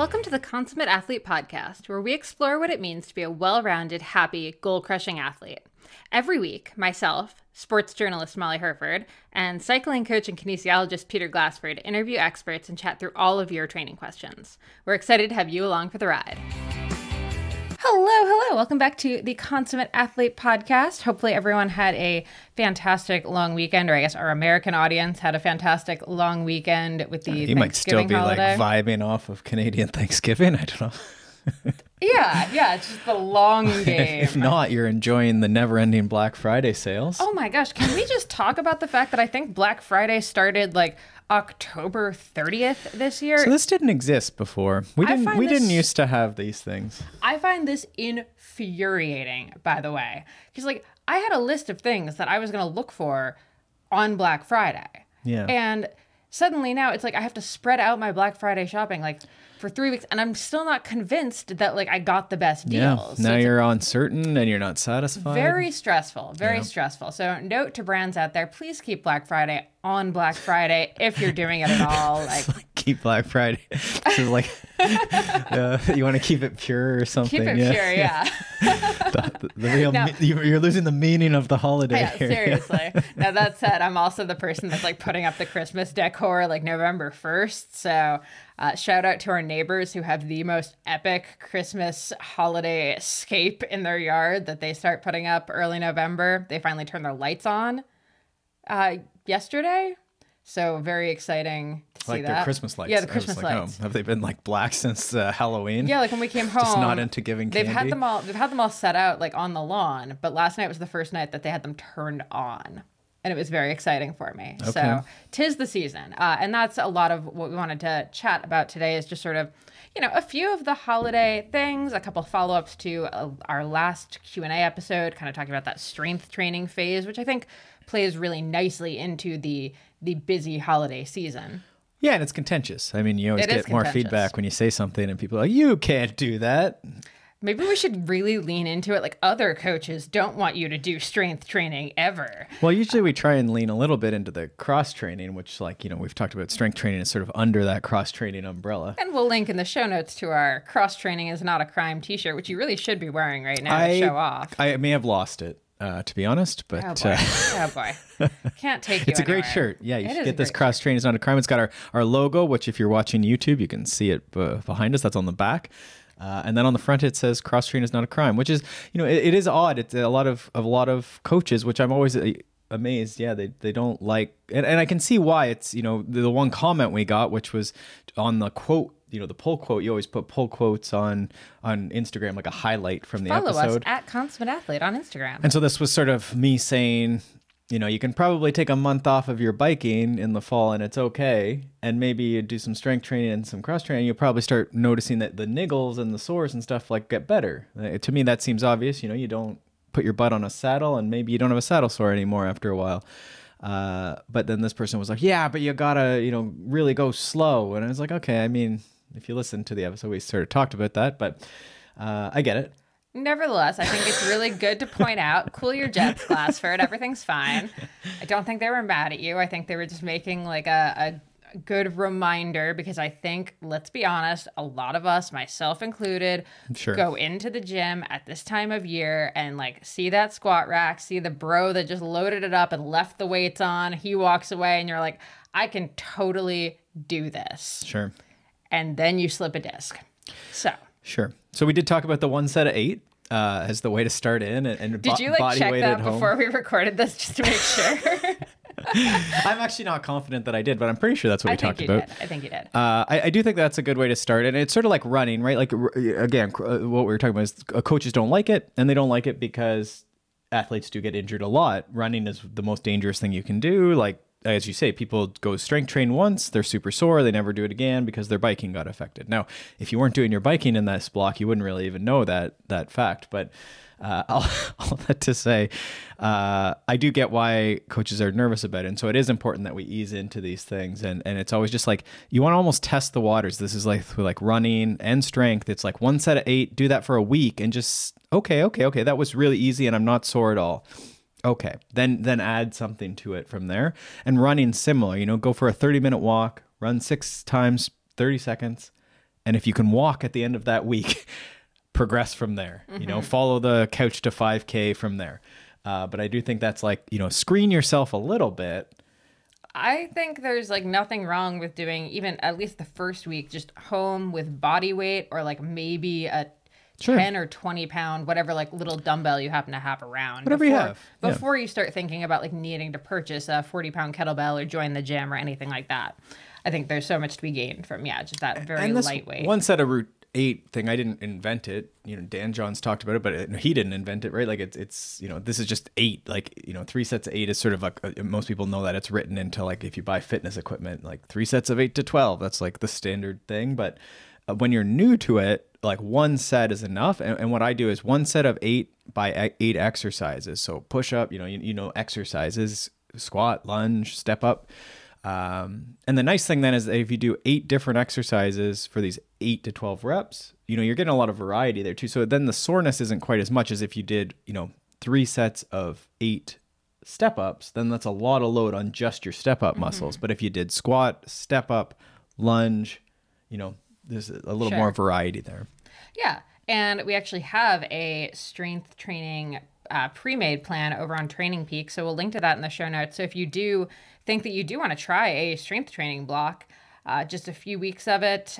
Welcome to the Consummate Athlete Podcast, where we explore what it means to be a well-rounded, happy, goal-crushing athlete. Every week, myself, sports journalist Molly Hurford, and cycling coach and kinesiologist Peter Glassford interview experts and chat through all of your training questions. We're excited to have you along for the ride. Hello. Welcome back to the Consummate Athlete Podcast. Hopefully everyone had a fantastic long weekend, or I guess our American audience had a fantastic long weekend with the Thanksgiving holiday. You might still be like vibing off of Canadian Thanksgiving. I don't know. Yeah. It's just the long game. If not, you're enjoying the never-ending Black Friday sales. Oh my gosh. Can we just talk about the fact that I think Black Friday started like October 30th this year? So this didn't exist before. We didn't used to have these things. I find this infuriating, by the way. Because like I had a list of things that I was going to look for on Black Friday. Yeah. And suddenly now it's like I have to spread out my Black Friday shopping like for 3 weeks, and I'm still not convinced that like I got the best deals. Yeah. Now so you're uncertain and you're not satisfied. Very stressful. So note to brands out there, please keep Black Friday on Black Friday if you're doing it at all. Like keep Black Friday. So like you want to keep it pure or something. Keep it pure. The real now, you're losing the meaning of the holiday. Yeah, here. Seriously. Yeah. Now that said, I'm also the person that's like putting up the Christmas decor like November 1st. So shout out to our neighbors who have the most epic Christmas holiday scape in their yard that they start putting up early November. They finally turn their lights on yesterday. So very exciting to see that. Like their Christmas lights. Yeah, the Christmas lights. Oh, have they been like black since Halloween? Yeah, like when we came home. Just not into giving candy. They've had them all set out like on the lawn, but last night was the first night that they had them turned on. And it was very exciting for me. Okay. So 'tis the season. And that's a lot of what we wanted to chat about today is just sort of, you know, a few of the holiday things, a couple follow-ups to our last Q&A episode, kind of talking about that strength training phase, which I think plays really nicely into the busy holiday season. Yeah, and it's contentious. I mean, you always get more feedback when you say something and people are like, you can't do that. Maybe we should really lean into it. Like other coaches don't want you to do strength training ever. Well, usually we try and lean a little bit into the cross training, which like, you know, we've talked about strength training is sort of under that cross training umbrella. And we'll link in the show notes to our cross training is not a crime t-shirt, which you really should be wearing right now to show off. I may have lost it. To be honest, but oh boy. Can't take you. It's anywhere. A great shirt. Yeah, you should get this. Cross Train is Not a Crime. It's got our logo, which if you're watching YouTube, you can see it behind us. That's on the back. And then on the front, it says Cross Train is Not a Crime, which is, you know, it is odd. It's a lot of coaches, which I'm always amazed. Yeah, they don't like, and I can see why. It's, you know, the one comment we got, which was on the quote. You know, the pull quote, you always put pull quotes on Instagram, like a highlight from the episode. Follow us at Consummate Athlete on Instagram. And so this was sort of me saying, you know, you can probably take a month off of your biking in the fall and it's okay. And maybe you do some strength training and some cross training. You'll probably start noticing that the niggles and the sores and stuff like get better. To me, that seems obvious. You know, you don't put your butt on a saddle and maybe you don't have a saddle sore anymore after a while. But then this person was like, yeah, but you gotta, you know, really go slow. And I was like, okay, I mean... If you listen to the episode, we sort of talked about that, but I get it. Nevertheless, I think it's really good to point out, cool your jets, Glassford. Everything's fine. I don't think they were mad at you. I think they were just making like a good reminder because I think, let's be honest, a lot of us, myself included, sure, go into the gym at this time of year and like see that squat rack, see the bro that just loaded it up and left the weights on. He walks away and you're like, I can totally do this. Sure. And then you slip a disc. So. Sure. So we did talk about the 1 set of 8 as the way to start in and body weight at home. Did you like check that before we recorded this just to make sure? I'm actually not confident that I did, but I'm pretty sure that's what we talked about. I think you did. I do think that's a good way to start. And it's sort of like running, right? Like, again, what we were talking about is coaches don't like it, and they don't like it because athletes do get injured a lot. Running is the most dangerous thing you can do. Like, as you say, people go strength train once, they're super sore, they never do it again because their biking got affected. Now, if you weren't doing your biking in this block, you wouldn't really even know that fact. But all that to say, I do get why coaches are nervous about it. And so it is important that we ease into these things. And it's always just like, you want to almost test the waters. This is like running and strength. It's like 1 set of 8, do that for a week and just, okay. That was really easy and I'm not sore at all. Okay, then add something to it from there. And running similar, you know, go for a 30-minute walk, run 6 times 30 seconds, And if you can walk at the end of that week, progress from there, you know, follow the couch to 5K from there. But I do think that's like, you know, screen yourself a little bit. I think there's like nothing wrong with doing even at least the first week, just home with body weight or like maybe a 10 or 20 pound, whatever, like little dumbbell you happen to have around. Whatever you have. Before you start thinking about like needing to purchase a 40 pound kettlebell or join the gym or anything like that. I think there's so much to be gained from, just that very lightweight. One set of Route 8 thing, I didn't invent it. You know, Dan Johns talked about it, but he didn't invent it, right? Like it's, you know, this is just 8, like, you know, 3 sets of 8 is sort of like, most people know that it's written into like, if you buy fitness equipment, like 3 sets of 8 to 12, that's like the standard thing. But when you're new to it, like 1 set is enough. And what I do is 1 set of 8 by 8 exercises. So push up, you know, exercises, squat, lunge, step up. And the nice thing then is that if you do 8 different exercises for these 8 to 12 reps, you know, you're getting a lot of variety there too. So then the soreness isn't quite as much as if you did, you know, 3 sets of 8 step ups, then that's a lot of load on just your step up muscles. But if you did squat, step up, lunge, you know, there's a little more variety there. Yeah. And we actually have a strength training pre-made plan over on Training Peaks. So we'll link to that in the show notes. So if you do think that you do want to try a strength training block, just a few weeks of it,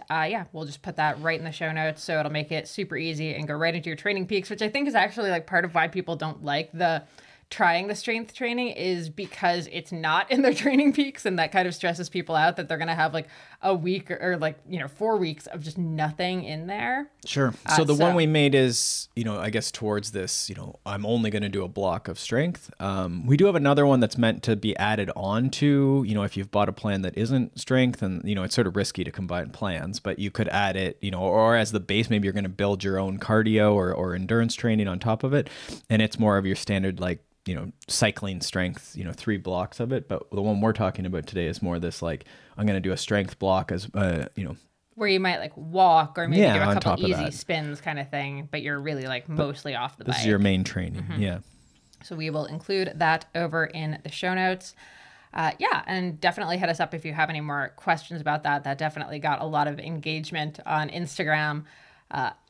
we'll just put that right in the show notes. So it'll make it super easy and go right into your Training Peaks, which I think is actually like part of why people don't like the trying the strength training is because it's not in their Training Peaks, and that kind of stresses people out that they're going to have like a week or like, you know, 4 weeks of just nothing in there. Sure. So the one we made is, you know, I guess towards this, you know, I'm only going to do a block of strength. We do have another one that's meant to be added on to, you know, if you've bought a plan that isn't strength, and, you know, it's sort of risky to combine plans, but you could add it, you know, or as the base, maybe you're going to build your own cardio or endurance training on top of it. And it's more of your standard, like, you know, cycling strength, you know, 3 blocks of it. But the one we're talking about today is more this, like, I'm going to do a strength block as, you know, where you might like walk or maybe do a couple easy spins kind of thing, but you're really like mostly off the bike. This is your main training. Yeah. So we will include that over in the show notes. And definitely hit us up if you have any more questions about that. That definitely got a lot of engagement on Instagram.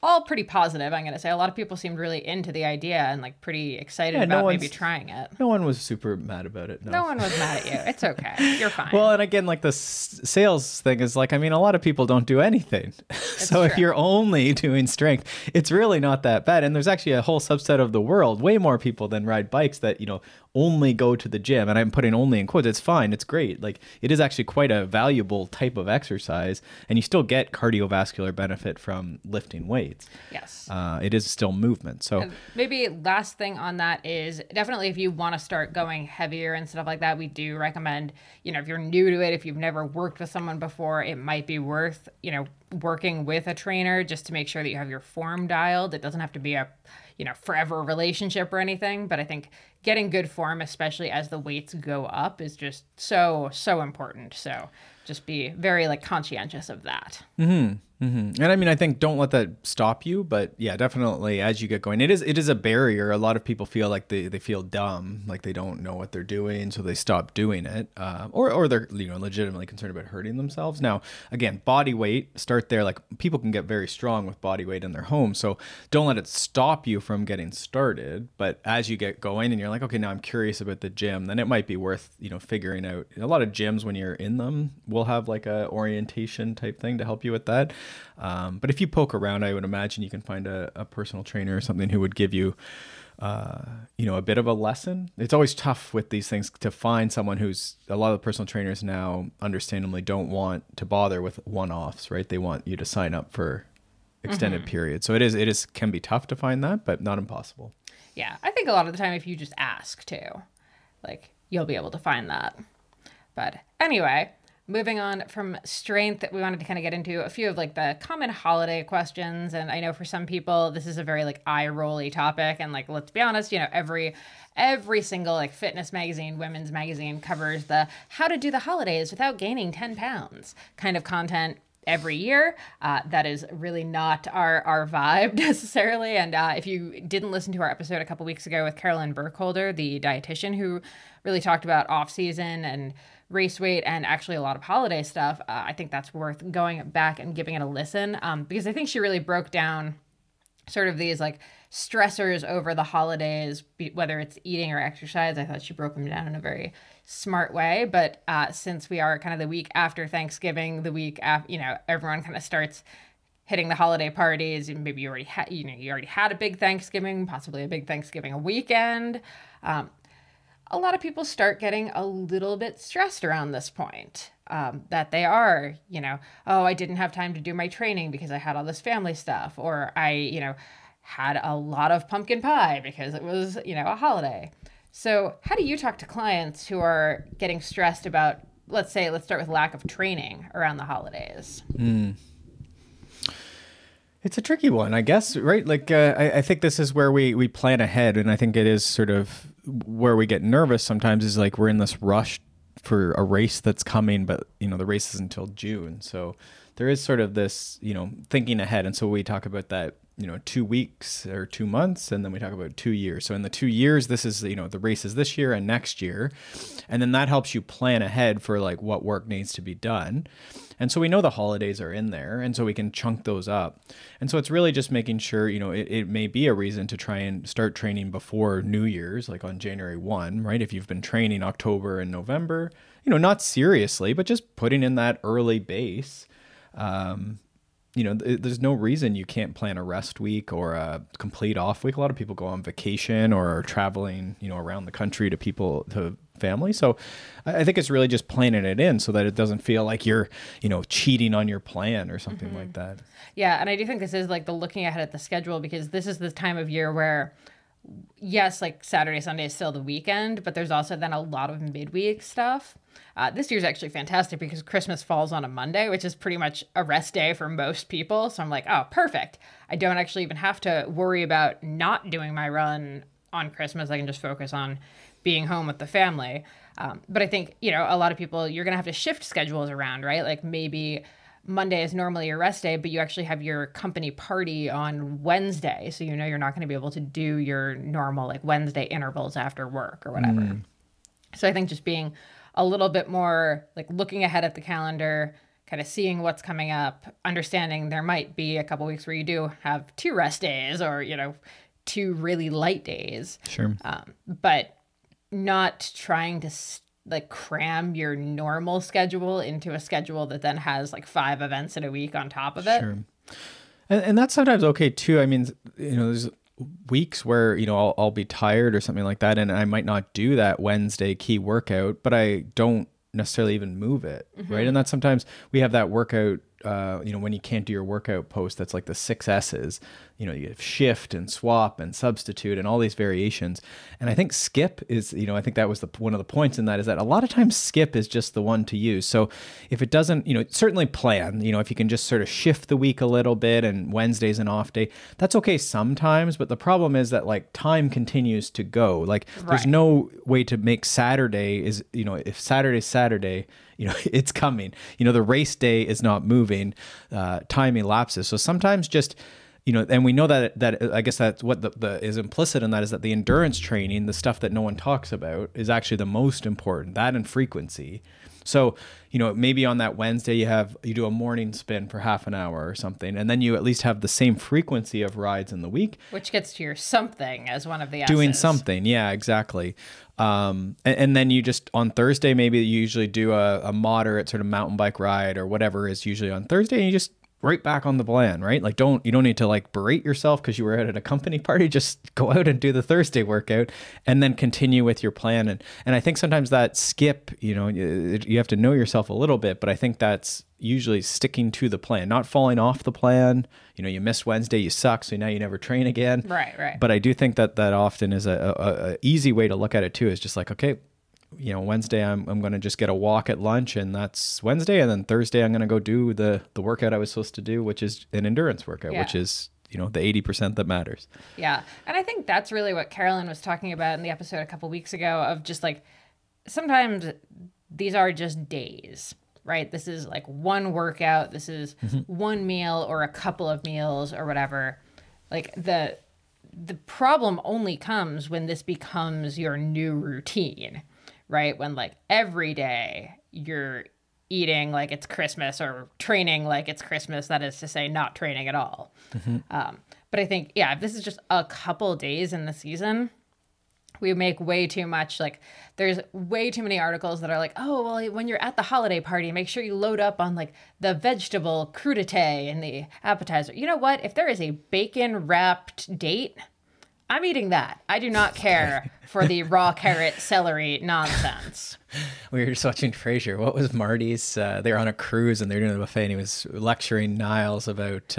All pretty positive, I'm going to say. A lot of people seemed really into the idea and like pretty excited about maybe trying it. No one was super mad about it. No one was mad at you. It's okay. You're fine. Well, and again, like the sales thing is like, I mean, a lot of people don't do anything. So if you're only doing strength, it's really not that bad. And there's actually a whole subset of the world, way more people than ride bikes that, you know, only go to the gym. And I'm putting only in quotes. It's fine. It's great. Like it is actually quite a valuable type of exercise, and you still get cardiovascular benefit from lifting weights. Yes. It is still movement. So and maybe last thing on that is definitely if you want to start going heavier and stuff like that, we do recommend, you know, if you're new to it, if you've never worked with someone before, it might be worth, you know, working with a trainer just to make sure that you have your form dialed. It doesn't have to be a, you know, forever relationship or anything, but I think getting good form, especially as the weights go up, is just so important. So just be very like conscientious of that. And I mean, I think don't let that stop you, but yeah, definitely as you get going, it is a barrier. A lot of people feel like they feel dumb, like they don't know what they're doing, so they stop doing it, or they're, you know, legitimately concerned about hurting themselves. Now, again, body weight, start there. Like people can get very strong with body weight in their home, so don't let it stop you from getting started. But as you get going and you're like, okay, now I'm curious about the gym, then it might be worth, you know, figuring out. A lot of gyms when you're in them will have like a orientation type thing to help you with that. But if you poke around, I would imagine you can find a personal trainer or something who would give you, you know, a bit of a lesson. It's always tough with these things to find someone who's, a lot of personal trainers now understandably don't want to bother with one-offs, right? They want you to sign up for extended periods. So it can be tough to find that, but not impossible. Yeah. I think a lot of the time, if you just ask too, like you'll be able to find that. But anyway, moving on from strength, we wanted to kind of get into a few of like the common holiday questions. And I know for some people, this is a very like eye-rolly topic. And like, let's be honest, you know, every single like fitness magazine, women's magazine covers the how to do the holidays without gaining 10 pounds kind of content every year. That is really not our vibe necessarily. And if you didn't listen to our episode a couple weeks ago with Carolyn Burkholder, the dietitian who really talked about off-season and race weight and actually a lot of holiday stuff, I think that's worth going back and giving it a listen, because I think she really broke down sort of these like stressors over the holidays, whether it's eating or exercise. I thought she broke them down in a very smart way. But since we are kind of the week after Thanksgiving, the week after, you know, everyone kind of starts hitting the holiday parties, and maybe you already had a big Thanksgiving, possibly a big Thanksgiving weekend. A lot of people start getting a little bit stressed around this point, that they are, you know, oh, I didn't have time to do my training because I had all this family stuff, or I, you know, had a lot of pumpkin pie because it was, you know, a holiday. So how do you talk to clients who are getting stressed about, let's start with lack of training around the holidays? It's a tricky one, I guess, right? Like, I think this is where we plan ahead. And I think it is sort of where we get nervous sometimes, is like, we're in this rush for a race that's coming, but, you know, the race is until June. So there is sort of this, you know, thinking ahead. And so we talk about that, you know, 2 weeks or 2 months, and then we talk about 2 years. So in the 2 years, this is, you know, the race is this year and next year. And then that helps you plan ahead for like what work needs to be done. And so we know the holidays are in there, and so we can chunk those up. And so it's really just making sure, you know, it may be a reason to try and start training before New Year's, like on January 1, right? If you've been training October and November, you know, not seriously, but just putting in that early base, you know, there's no reason you can't plan a rest week or a complete off week. A lot of people go on vacation or are traveling, you know, around the country to family. So I think it's really just planning it in so that it doesn't feel like you're, you know, cheating on your plan or something like that. Yeah. And I do think this is like the looking ahead at the schedule, because this is the time of year where, yes, like Saturday, Sunday is still the weekend, but there's also then a lot of midweek stuff. This year's actually fantastic because Christmas falls on a Monday, which is pretty much a rest day for most people. So I'm like, oh, perfect. I don't actually even have to worry about not doing my run on Christmas. I can just focus on being home with the family. But I think, you know, a lot of people, you're going to have to shift schedules around, right? Like maybe Monday is normally your rest day, but you actually have your company party on Wednesday. So, you know, you're not going to be able to do your normal like Wednesday intervals after work or whatever. So I think just being a little bit more like looking ahead at the calendar, kind of seeing what's coming up, understanding there might be a couple weeks where you do have 2 rest days or, you know, 2 really light days. Sure. But not trying to like cram your normal schedule into a schedule that then has like 5 events in a week on top of it. Sure. And that's sometimes okay too. I mean, you know, there's weeks where, you know, I'll be tired or something like that, and I might not do that Wednesday key workout, but I don't necessarily even move it, right? And that's sometimes we have that workout, you know, when you can't do your workout post, that's like the 6 S's, you know, you have shift and swap and substitute and all these variations. And I think skip is, you know, I think that was one of the points in that, is that a lot of times skip is just the one to use. So if it doesn't, you know, certainly plan, you know, if you can just sort of shift the week a little bit and Wednesday's an off day, that's okay sometimes. But the problem is that like time continues to go, like there's no way to make Saturday is, you know, if Saturday's Saturday, you know, it's coming, you know, the race day is not moving, time elapses. So sometimes just, you know, and we know that I guess that's what the is implicit in that, is that the endurance training, the stuff that no one talks about, is actually the most important, that and frequency. So, you know, maybe on that Wednesday you do a morning spin for half an hour or something, and then you at least have the same frequency of rides in the week, which gets to your something as one of the S's. Doing something. Yeah, exactly. And then you just on Thursday, maybe you usually do a moderate sort of mountain bike ride or whatever is usually on Thursday, and you just right back on the plan, right? Like you don't need to like berate yourself because you were out at a company party. Just go out and do the Thursday workout and then continue with your plan. And I think sometimes that skip, you know, you have to know yourself a little bit, but I think that's usually sticking to the plan, not falling off the plan. You know, you miss Wednesday, you suck, so now you never train again. Right. But I do think that often is a easy way to look at it too, is just like, okay, you know, Wednesday, I'm going to just get a walk at lunch, and that's Wednesday. And then Thursday, I'm going to go do the workout I was supposed to do, which is an endurance workout, which is, you know, the 80% that matters. Yeah. And I think that's really what Carolyn was talking about in the episode a couple weeks ago, of just like, sometimes these are just days, right? This is like one workout. This is one meal or a couple of meals or whatever. Like the problem only comes when this becomes your new routine, right? When like every day you're eating like it's Christmas or training like it's Christmas. That is to say, not training at all. Mm-hmm. But I think, yeah, if this is just a couple days in the season, we make way too much. Like, there's way too many articles that are like, oh, well, when you're at the holiday party, make sure you load up on like the vegetable crudité and the appetizer. You know what? If there is a bacon wrapped date, I'm eating that. I do not care for the raw carrot celery nonsense. We were just watching Frasier. What was Marty's? They were on a cruise and they were doing a buffet, and he was lecturing Niles about,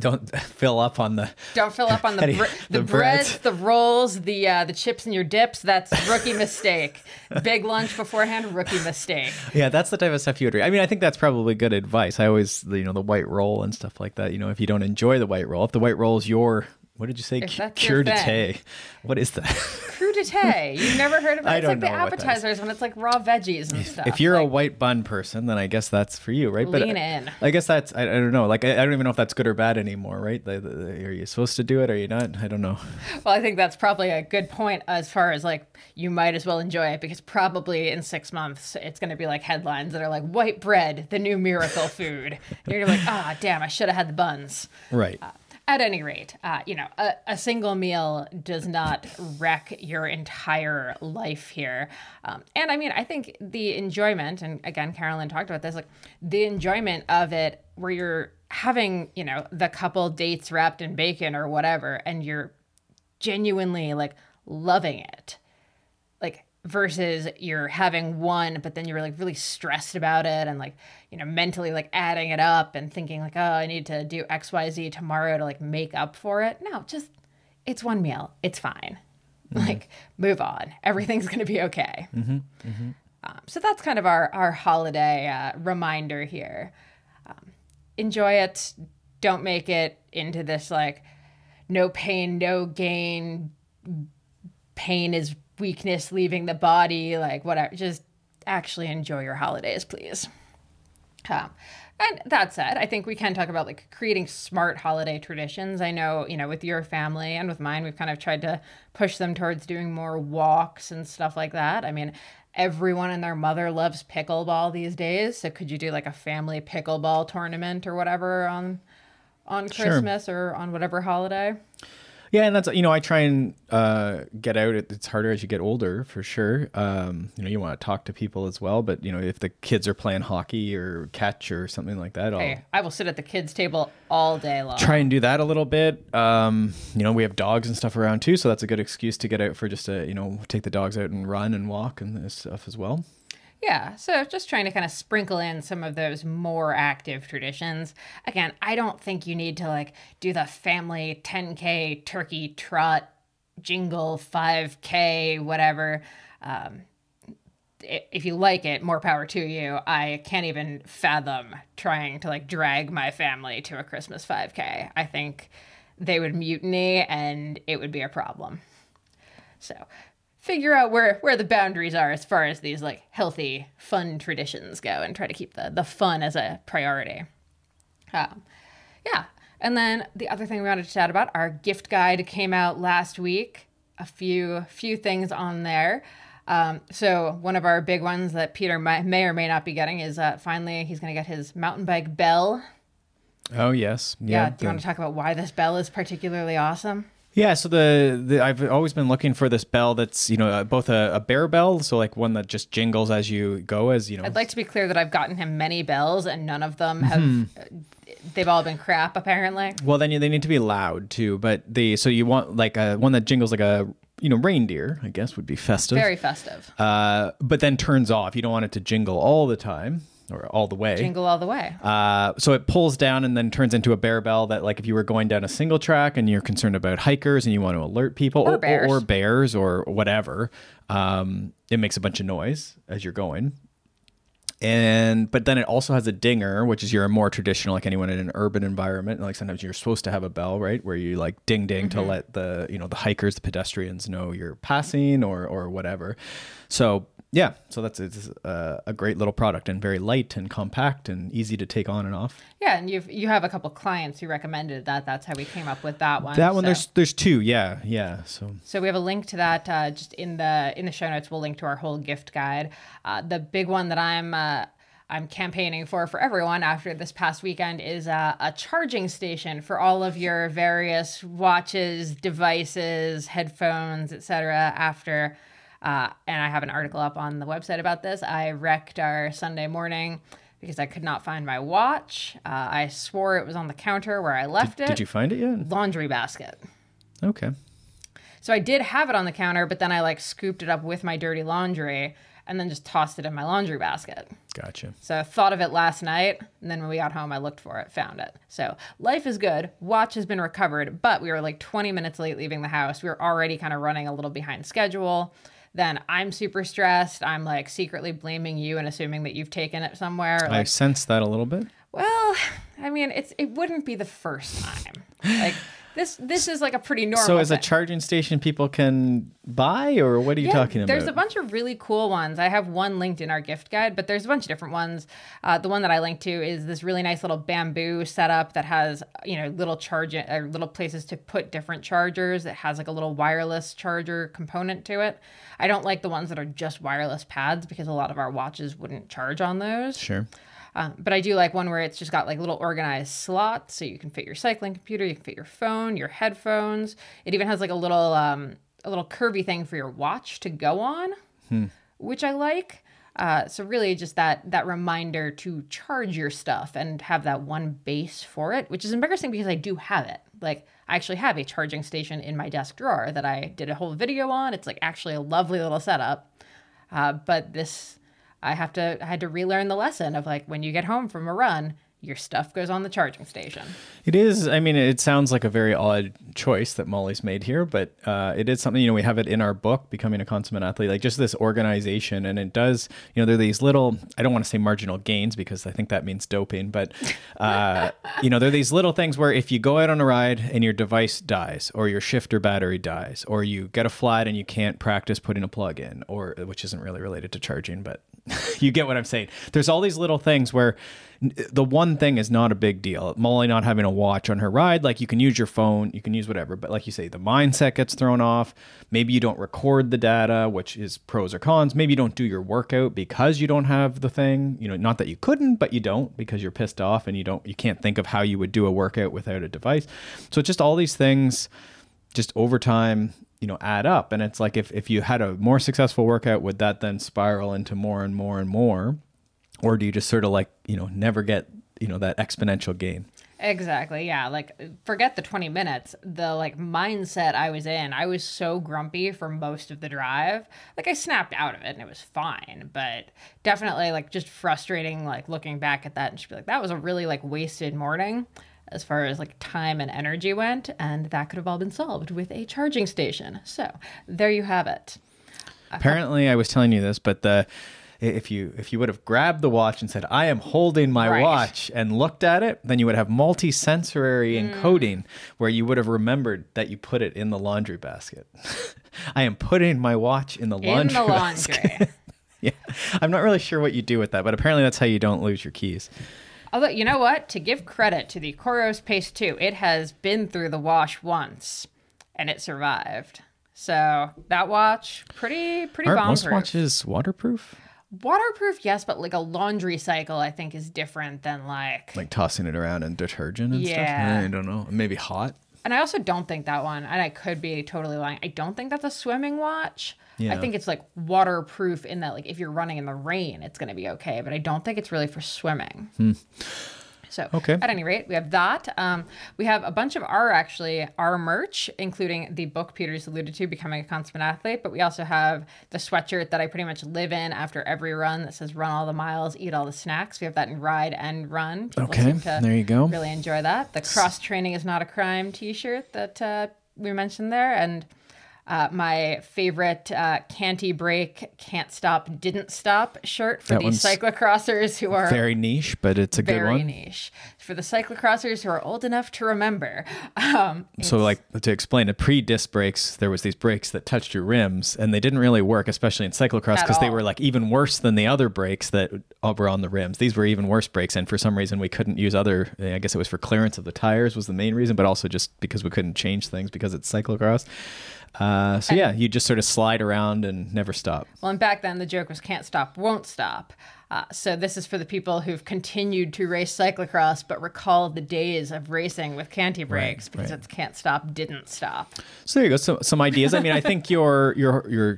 don't fill up on the... Don't fill up on the breads, the rolls, the chips and your dips. That's rookie mistake. Big lunch beforehand, rookie mistake. Yeah, that's the type of stuff you would read. I mean, I think that's probably good advice. I always, the white roll and stuff like that. You know, if you don't enjoy the white roll, if the white roll is your... What did you say? Crudité. What is that? Crudité. You've never heard of it? It's like the appetizers when it's like raw veggies and stuff. If you're a white bun person, then I guess that's for you, right? Lean in. I guess that's, I don't know. Like, I don't even know if that's good or bad anymore, right? Are you supposed to do it? Are you not? I don't know. Well, I think that's probably a good point as far as like, you might as well enjoy it, because probably in 6 months, it's going to be like headlines that are like, white bread, the new miracle food. And you're like, ah, damn, I should have had the buns. Right. At any rate, a single meal does not wreck your entire life here. And I mean, I think the enjoyment, and again, Carolyn talked about this, like the enjoyment of it where you're having, the couple dates wrapped in bacon or whatever, and you're genuinely like loving it, like versus you're having one, but then you're like really stressed about it and like, mentally like adding it up and thinking like, oh, I need to do XYZ tomorrow to like make up for it. No, just it's one meal. It's fine. Mm-hmm. Like move on. Everything's going to be okay. Mm-hmm. Mm-hmm. So that's kind of our holiday reminder here. Enjoy it. Don't make it into this like no pain, no gain. Pain is weakness leaving the body, like whatever. Just actually enjoy your holidays, please. And that said, I think we can talk about like creating smart holiday traditions. I know, with your family and with mine, we've kind of tried to push them towards doing more walks and stuff like that. I mean, everyone and their mother loves pickleball these days. So could you do like a family pickleball tournament or whatever on Christmas or on whatever holiday? Yeah, and that's, I try and get out. It's harder as you get older, for sure. You want to talk to people as well, but, if the kids are playing hockey or catch or something like that. I will sit at the kids' table all day long. Try and do that a little bit. We have dogs and stuff around too, so that's a good excuse to get out for just to, take the dogs out and run and walk and stuff as well. Yeah, so just trying to kind of sprinkle in some of those more active traditions. Again, I don't think you need to like do the family 10K turkey trot jingle 5K, whatever. If you like it, more power to you. I can't even fathom trying to like drag my family to a Christmas 5K. I think they would mutiny and it would be a problem. So figure out where the boundaries are as far as these like healthy, fun traditions go, and try to keep the fun as a priority. And then the other thing we wanted to chat about, our gift guide came out last week. A few things on there. So one of our big ones that Peter may or may not be getting is finally he's going to get his mountain bike bell. Oh, yes. Yeah. Do you want to talk about why this bell is particularly awesome? Yeah, so I've always been looking for this bell that's, both a bear bell, so like one that just jingles as you go, I'd like to be clear that I've gotten him many bells and none of them have, they've all been crap apparently. Well, then they need to be loud too, but so you want like one that jingles like a, reindeer, I guess would be festive. Very festive. But then turns off. You don't want it to jingle all the time. Or all the way. Jingle all the way. So it pulls down and then turns into a bear bell that, like, if you were going down a single track and you're concerned about hikers and you want to alert people or bears or whatever, it makes a bunch of noise as you're going. But then it also has a dinger, which is your more traditional, like anyone in an urban environment. Like sometimes you're supposed to have a bell, right? Where you like ding, ding to let the, the hikers, the pedestrians know you're passing or whatever. So Yeah. So that's a great little product and very light and compact and easy to take on and off. Yeah. And you have a couple clients who recommended that. That's how we came up with that one. That one, so. There's two. Yeah. Yeah. So we have a link to that just in the show notes. We'll link to our whole gift guide. The big one that I'm campaigning for everyone after this past weekend is a charging station for all of your various watches, devices, headphones, etc. After, and I have an article up on the website about this. I wrecked our Sunday morning because I could not find my watch. I swore it was on the counter where I left it. Did you find it yet? Laundry basket. Okay. So I did have it on the counter, but then I scooped it up with my dirty laundry and then just tossed it in my laundry basket. Gotcha. So I thought of it last night, and then when we got home, I looked for it, found it. So life is good. Watch has been recovered, but we were 20 minutes late leaving the house. We were already kind of running a little behind schedule. Then I'm super stressed. I'm secretly blaming you and assuming that you've taken it somewhere. I sense that a little bit. Well, I mean, it wouldn't be the first time. This is a pretty normal So is thing. A charging station people can buy, or what are you talking about? There's a bunch of really cool ones. I have one linked in our gift guide, but there's a bunch of different ones. The one that I linked to is this really nice little bamboo setup that has, little little places to put different chargers. It has a little wireless charger component to it. I don't like the ones that are just wireless pads because a lot of our watches wouldn't charge on those. Sure. But I do like one where it's just got little organized slots, so you can fit your cycling computer, you can fit your phone, your headphones. It even has a little curvy thing for your watch to go on, which I like. So really just that reminder to charge your stuff and have that one base for it, which is embarrassing because I do have it. I actually have a charging station in my desk drawer that I did a whole video on. It's actually a lovely little setup, but this. I had to relearn the lesson of when you get home from a run, your stuff goes on the charging station. It is. I mean, it sounds like a very odd choice that Molly's made here, but it is something, we have it in our book, Becoming a Consummate Athlete, just this organization. And it does, there are these little, I don't want to say marginal gains because I think that means doping, but, there are these little things where if you go out on a ride and your device dies or your shifter battery dies, or you get a flat and you can't practice putting a plug in, or which isn't really related to charging, but you get what I'm saying. There's all these little things where the one thing is not a big deal. Molly not having a watch on her ride, you can use your phone, you can use whatever, but like you say, the mindset gets thrown off. Maybe you don't record the data, which is pros or cons. Maybe you don't do your workout because you don't have the thing, not that you couldn't, but you don't because you're pissed off and you can't think of how you would do a workout without a device. So just all these things just over time, add up. And it's if you had a more successful workout, would that then spiral into more and more and more? Or do you just sort of never get, that exponential gain? Exactly. Yeah. Forget the 20 minutes, the mindset I was in, I was so grumpy for most of the drive. I snapped out of it and it was fine, but definitely just frustrating, looking back at that and just be that was a really wasted morning as far as time and energy went. And that could have all been solved with a charging station. So there you have it. Apparently I was telling you this, but if you would have grabbed the watch and said, I am holding my watch and looked at it, then you would have multi-sensory encoding where you would have remembered that you put it in the laundry basket. I am putting my watch in the laundry basket. Yeah. I'm not really sure what you do with that, but apparently that's how you don't lose your keys. Although, you know what? To give credit to the Coros Pace 2, it has been through the wash once and it survived. So that watch, pretty bomb-proof. Aren't most watches waterproof? Waterproof, yes, but a laundry cycle, I think, is different than like tossing it around in detergent and stuff. I don't know. Maybe hot. And I also don't think that one, and I could be totally lying, I don't think that's a swimming watch. Yeah. I think it's waterproof in that if you're running in the rain, it's going to be okay. But I don't think it's really for swimming. So At any rate, we have that. We have a bunch of our merch, including the book Peter's alluded to, Becoming a Consummate Athlete. But we also have the sweatshirt that I pretty much live in after every run that says run all the miles, eat all the snacks. We have that in ride and run. People seem to there you go. Really enjoy that. The cross training is not a crime t-shirt that we mentioned there. And my favorite Canty Break, Can't Stop, Didn't Stop shirt for the cyclocrossers who are... Very niche, but it's a good one. Very niche. For the cyclocrossers who are old enough to remember. So like to explain, pre-disc brakes, there was these brakes that touched your rims and they didn't really work, especially in cyclocross, because they were like even worse than the other brakes that were on the rims. These were even worse brakes. And for some reason we couldn't use other, I guess it was for clearance of the tires was the main reason, but also just because we couldn't change things because it's cyclocross. So yeah, you just sort of slide around and never stop. Well, and back then the joke was can't stop, won't stop. So this is for the people who've continued to race cyclocross, but recall the days of racing with Canty Brakes because it's can't stop, didn't stop. So there you go. So, some ideas. I mean, I think your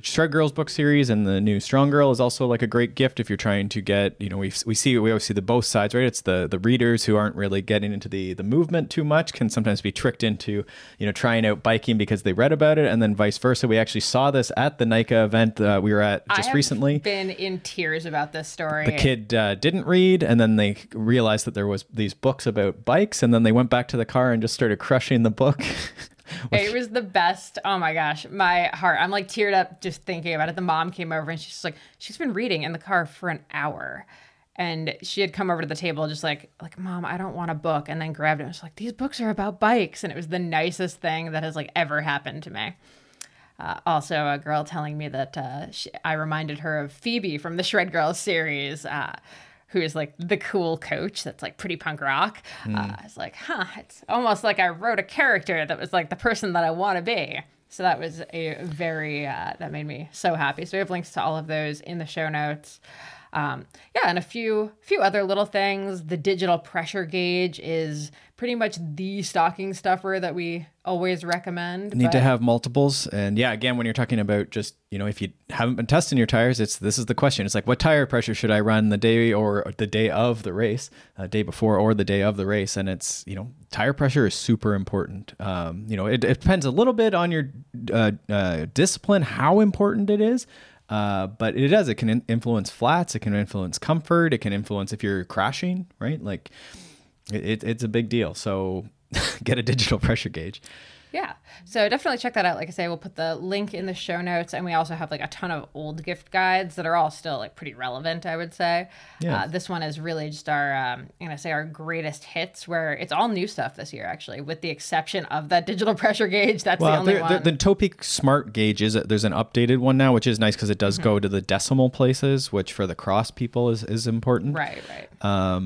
Shred Girls book series and the new Strong Girl is also like a great gift if you're trying to get, you know, we always see the both sides, right? It's the readers who aren't really getting into the movement too much can sometimes be tricked into, you know, trying out biking because they read about it, and then vice versa. We actually saw this at the NICA event we were at just recently. I've been in tears about this story. The kid didn't read, and then they realized that there was these books about bikes, and then they went back to the car and just started crushing the book. It was the best. Oh my gosh, my heart. I'm like teared up just thinking about it. The mom came over and she's like, she's been reading in the car for an hour. And she had come over to the table just like, Mom, I don't want a book. And then grabbed it and was like, these books are about bikes. And it was the nicest thing that has like ever happened to me. Also, a girl telling me that I reminded her of Phoebe from the Shred Girls series, who is like the cool coach that's like pretty punk rock. I was like, huh, it's almost like I wrote a character that was like the person that I want to be. So that was a very, that made me so happy. So we have links to all of those in the show notes. Yeah, and a few other little things. The digital pressure gauge is pretty much the stocking stuffer that we always recommend. Need to have multiples. And yeah, again, when you're talking about just, you know, if you haven't been testing your tires, this is the question. It's like, what tire pressure should I run the day or the day of the race, day before or the day of the race? And it's, you know, tire pressure is super important. You know, it depends a little bit on your discipline, how important it is. But it does, it can influence flats, it can influence comfort, it can influence if you're crashing, right? Like it's a big deal. So get a digital pressure gauge. Yeah. So definitely check that out. Like I say, we'll put the link in the show notes, and we also have like a ton of old gift guides that are all still like pretty relevant, I would say. Yeah. This one is really just our, I'm going to say our greatest hits, where it's all new stuff this year, actually, with the exception of that digital pressure gauge. That's the only one. The Topeak smart gauge is, there's an updated one now, which is nice because it does go to the decimal places, which for the cross people is important. Right, right.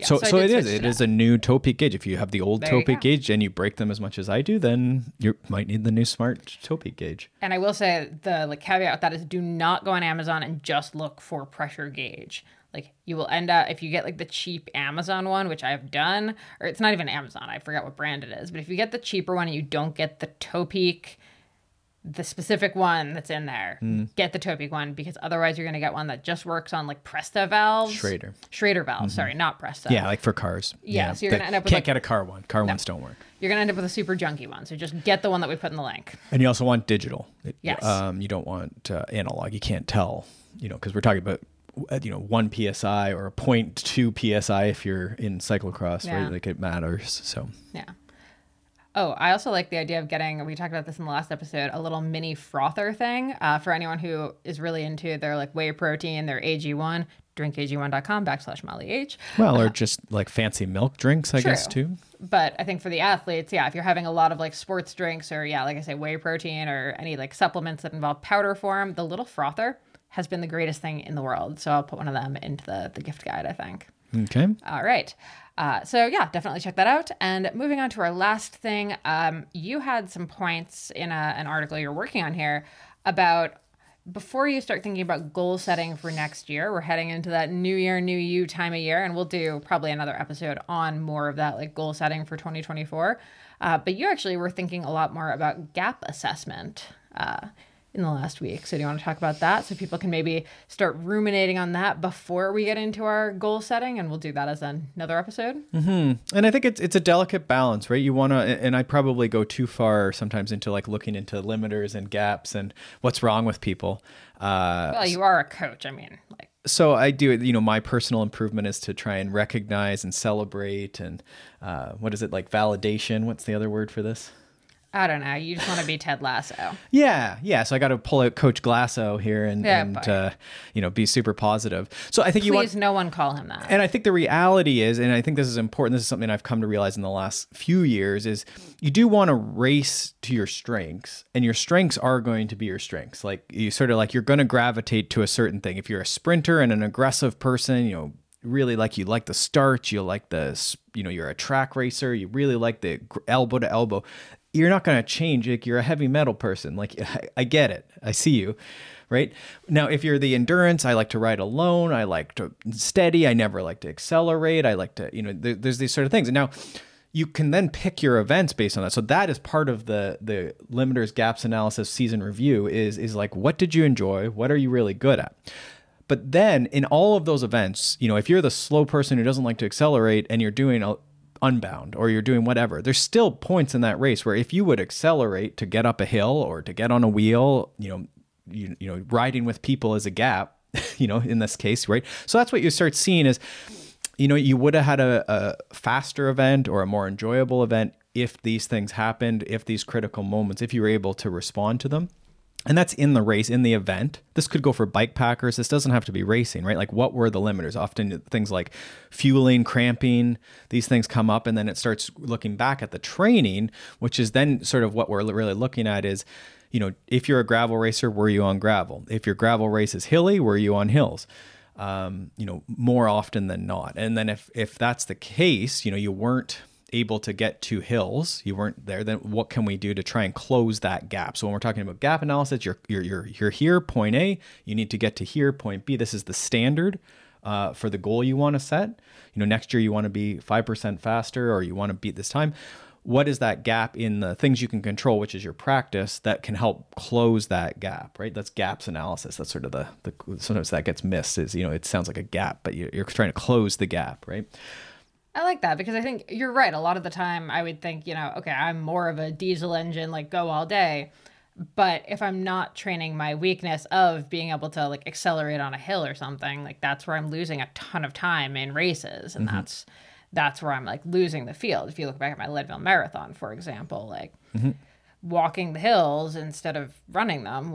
Yeah, so it is a new Topeak gauge. If you have the old Topeak gauge and you break them as much as I do, then you might need the new smart Topeak gauge. And I will say the like caveat with that is do not go on Amazon and just look for pressure gauge. Like you will end up, if you get like the cheap Amazon one, which I've done, or it's not even Amazon, I forgot what brand it is, but if you get the cheaper one and you don't get the Topeak, the specific one that's in there, get the Topeak one, because otherwise you're going to get one that just works on like Presta valves. Schrader valves, sorry, not Presta. Yeah, like for cars. Yeah, so you're going to end up with... Can't get a car one. Car ones don't work. You're going to end up with a super junky one, so just get the one that we put in the link. And you also want digital. Yes. You don't want analog. You can't tell, you know, because we're talking about, you know, 1 PSI or a 0.2 PSI if you're in cyclocross, right? Like it matters, so... Yeah. Oh, I also like the idea of getting, we talked about this in the last episode, a little mini frother thing for anyone who is really into their like whey protein, their AG1, drinkag1.com/MollyH. Well, or just like fancy milk drinks, I guess, too. But I think for the athletes, yeah, if you're having a lot of like sports drinks or like I say, whey protein or any like supplements that involve powder form, the little frother has been the greatest thing in the world. So I'll put one of them into the gift guide, I think. Okay. All right. So yeah, definitely check that out. And moving on to our last thing, you had some points in an article you're working on here about before you start thinking about goal setting for next year. We're heading into that new year, new you time of year, and we'll do probably another episode on more of that, like goal setting for 2024. But you actually were thinking a lot more about gap assessment in the last week. So do you want to talk about that so people can maybe start ruminating on that before we get into our goal setting? And we'll do that as another episode. And I think it's a delicate balance, right? You want to, and I probably go too far sometimes into like looking into limiters and gaps and what's wrong with people. Well, you are a coach. I mean, like. So I do, you know, my personal improvement is to try and recognize and celebrate and what is it like validation? What's the other word for this? I don't know. You just want to be Ted Lasso. Yeah. So I got to pull out Coach Glasso here and be super positive. So I think no one call him that. And I think the reality is, and I think this is important, this is something I've come to realize in the last few years, is you do want to race to your strengths, and your strengths are going to be your strengths. Like you sort of like, you're going to gravitate to a certain thing. If you're a sprinter and an aggressive person, you know, really like, you like the starch, you like the, you know, you're a track racer, you really like the elbow to elbow. You're not going to change it. Like, you're a heavy metal person. Like, I get it. I see you. Right now, if you're the endurance, I like to ride alone. I like to steady. I never like to accelerate. I like to, you know, there's these sort of things. And now you can then pick your events based on that. So that is part of the limiters, gaps analysis, season review is like, what did you enjoy? What are you really good at? But then in all of those events, you know, if you're the slow person who doesn't like to accelerate and you're doing Unbound or you're doing whatever, there's still points in that race where if you would accelerate to get up a hill or to get on a wheel, you know, riding with people is a gap, you know, in this case, right? So that's what you start seeing is, you know, you would have had a faster event or a more enjoyable event if these things happened, if these critical moments, if you were able to respond to them. And that's in the race, in the event. This could go for bike packers. This doesn't have to be racing, right? Like, what were the limiters? Often things like fueling, cramping, these things come up, and then it starts looking back at the training, which is then sort of what we're really looking at is, you know, if you're a gravel racer, were you on gravel? If your gravel race is hilly, were you on hills? You know, more often than not. And then if that's the case, you know, you weren't able to get to hills, you weren't there, then what can we do to try and close that gap? So when we're talking about gap analysis, you're here, point A, you need to get to here, point B. This is the standard for the goal you want to set. You know, next year you want to be 5% faster, or you want to beat this time. What is that gap in the things you can control, which is your practice, that can help close that gap, right? That's gaps analysis. That's sort of the sometimes that gets missed is, you know, it sounds like a gap, but you're trying to close the gap, right? I like that because I think you're right. A lot of the time I would think, you know, okay, I'm more of a diesel engine, like go all day. But if I'm not training my weakness of being able to like accelerate on a hill or something, like that's where I'm losing a ton of time in races. And that's where I'm like losing the field. If you look back at my Leadville Marathon, for example, like walking the hills instead of running them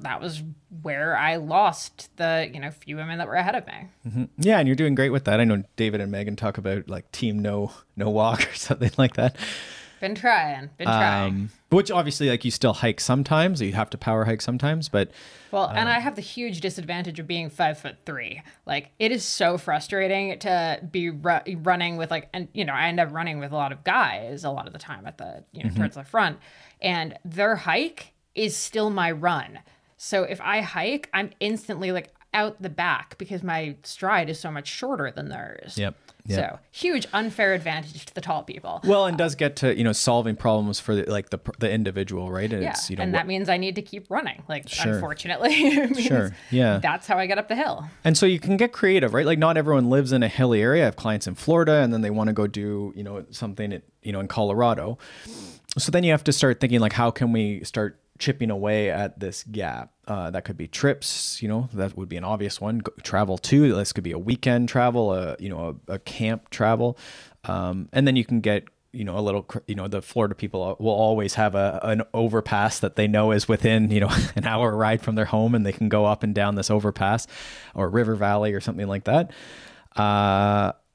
that was where I lost the, you know, few women that were ahead of me. Yeah. And you're doing great with that. I know David and Megan talk about like team no walk or something like that. Been trying. Which obviously like you still hike sometimes, or you have to power hike sometimes, but. Well, and I have the huge disadvantage of being 5'3". Like it is so frustrating to be running with like, and you know, I end up running with a lot of guys a lot of the time at the, you know, towards the front, and their hike is still my run. So if I hike, I'm instantly like out the back because my stride is so much shorter than theirs. Yep. So huge unfair advantage to the tall people. Well, and does get to, you know, solving problems for the individual, right? And it's, you know, and that means I need to keep running. Like, unfortunately, it means that's how I get up the hill. And so you can get creative, right? Like not everyone lives in a hilly area. I have clients in Florida and then they want to go do, you know, something at, you know, in Colorado. So then you have to start thinking like, how can we start chipping away at this gap? That could be trips, you know, that would be an obvious one. Travel too. This could be a weekend travel, a camp travel. And then you can get, you know, a little, you know, the Florida people will always have an overpass that they know is within, you know, an hour ride from their home, and they can go up and down this overpass or river valley or something like that.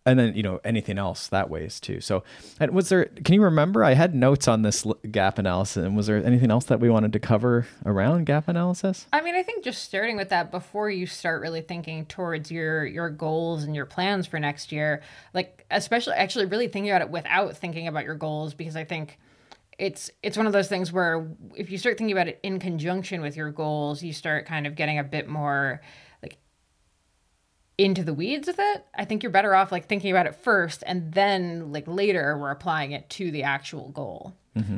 And then, you know, anything else that ways too. So and was there, can you remember, I had notes on this gap analysis, and was there anything else that we wanted to cover around gap analysis? I mean, I think just starting with that before you start really thinking towards your goals and your plans for next year, like especially actually really thinking about it without thinking about your goals, because I think it's one of those things where if you start thinking about it in conjunction with your goals, you start kind of getting a bit more into the weeds with it. I think you're better off like thinking about it first, and then like later we're applying it to the actual goal.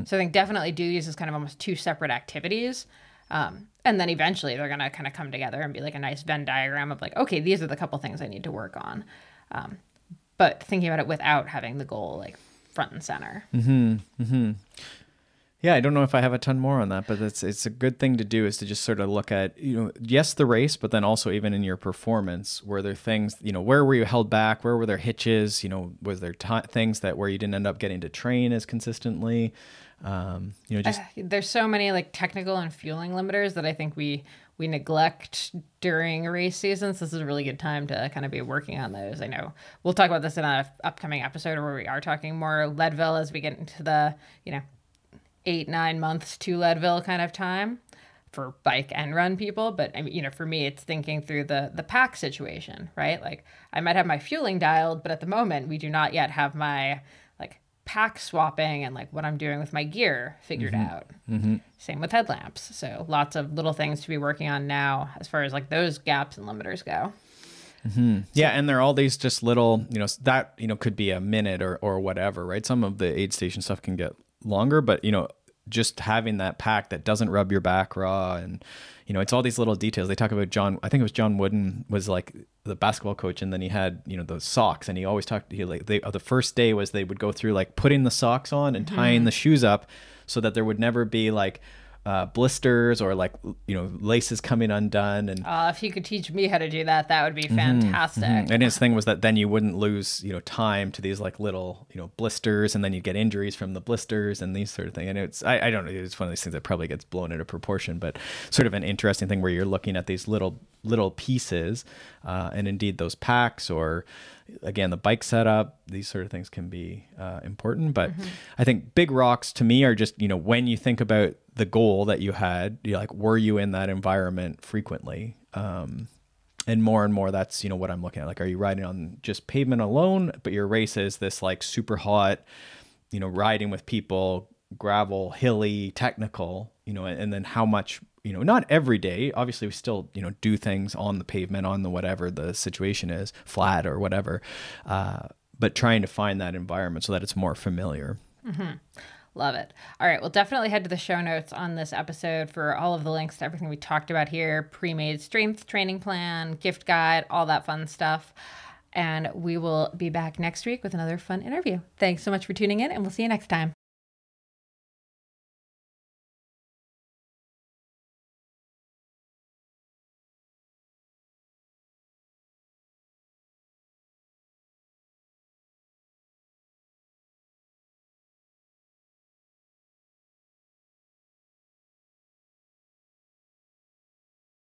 So I think definitely do these as kind of almost two separate activities. And then eventually they're going to kind of come together and be like a nice Venn diagram of like, okay, these are the couple things I need to work on. But thinking about it without having the goal like front and center. Yeah, I don't know if I have a ton more on that, but it's a good thing to do, is to just sort of look at, yes, the race, but then also even in your performance, were there things, where were you held back? Where were there hitches? Was there things that where you didn't end up getting to train as consistently? There's so many technical and fueling limiters that I think we neglect during race seasons. This is a really good time to kind of be working on those. I know we'll talk about this in an upcoming episode where we are talking more Leadville as we get into the, 8-9 months to Leadville kind of time for bike and run people. But I mean, for me, it's thinking through the pack situation, right? I might have my fueling dialed, but at the moment we do not yet have my pack swapping and what I'm doing with my gear figured out. Mm-hmm. Same with headlamps. So lots of little things to be working on now as far as those gaps and limiters go. Mm-hmm. Yeah. And they're all these just little, that, could be a minute or whatever, right? Some of the aid station stuff can get longer, but just having that pack that doesn't rub your back raw, and it's all these little details. They talk about John Wooden was the basketball coach, and then he had those socks, and he always talked, the first day was they would go through putting the socks on and tying the shoes up so that there would never be blisters or laces coming undone. And if you could teach me how to do that, that would be fantastic. Mm-hmm. And his thing was that then you wouldn't lose time to these little blisters, and then you'd get injuries from the blisters and these sort of thing. And it's I don't know, it's one of these things that probably gets blown out of proportion, but sort of an interesting thing where you're looking at these little pieces, and indeed those packs, or again the bike setup, these sort of things can be important. But I think big rocks to me are just when you think about the goal that you had, were you in that environment frequently? And more, that's, what I'm looking at. Are you riding on just pavement alone, but your race is this super hot, riding with people, gravel, hilly, technical, and then how much, not every day, obviously we still, do things on the pavement, on the, whatever the situation is, flat or whatever. But trying to find that environment so that it's more familiar. Mm-hmm. Love it. All right. Well, definitely head to the show notes on this episode for all of the links to everything we talked about here, pre-made strength training plan, gift guide, all that fun stuff. And we will be back next week with another fun interview. Thanks so much for tuning in, and we'll see you next time.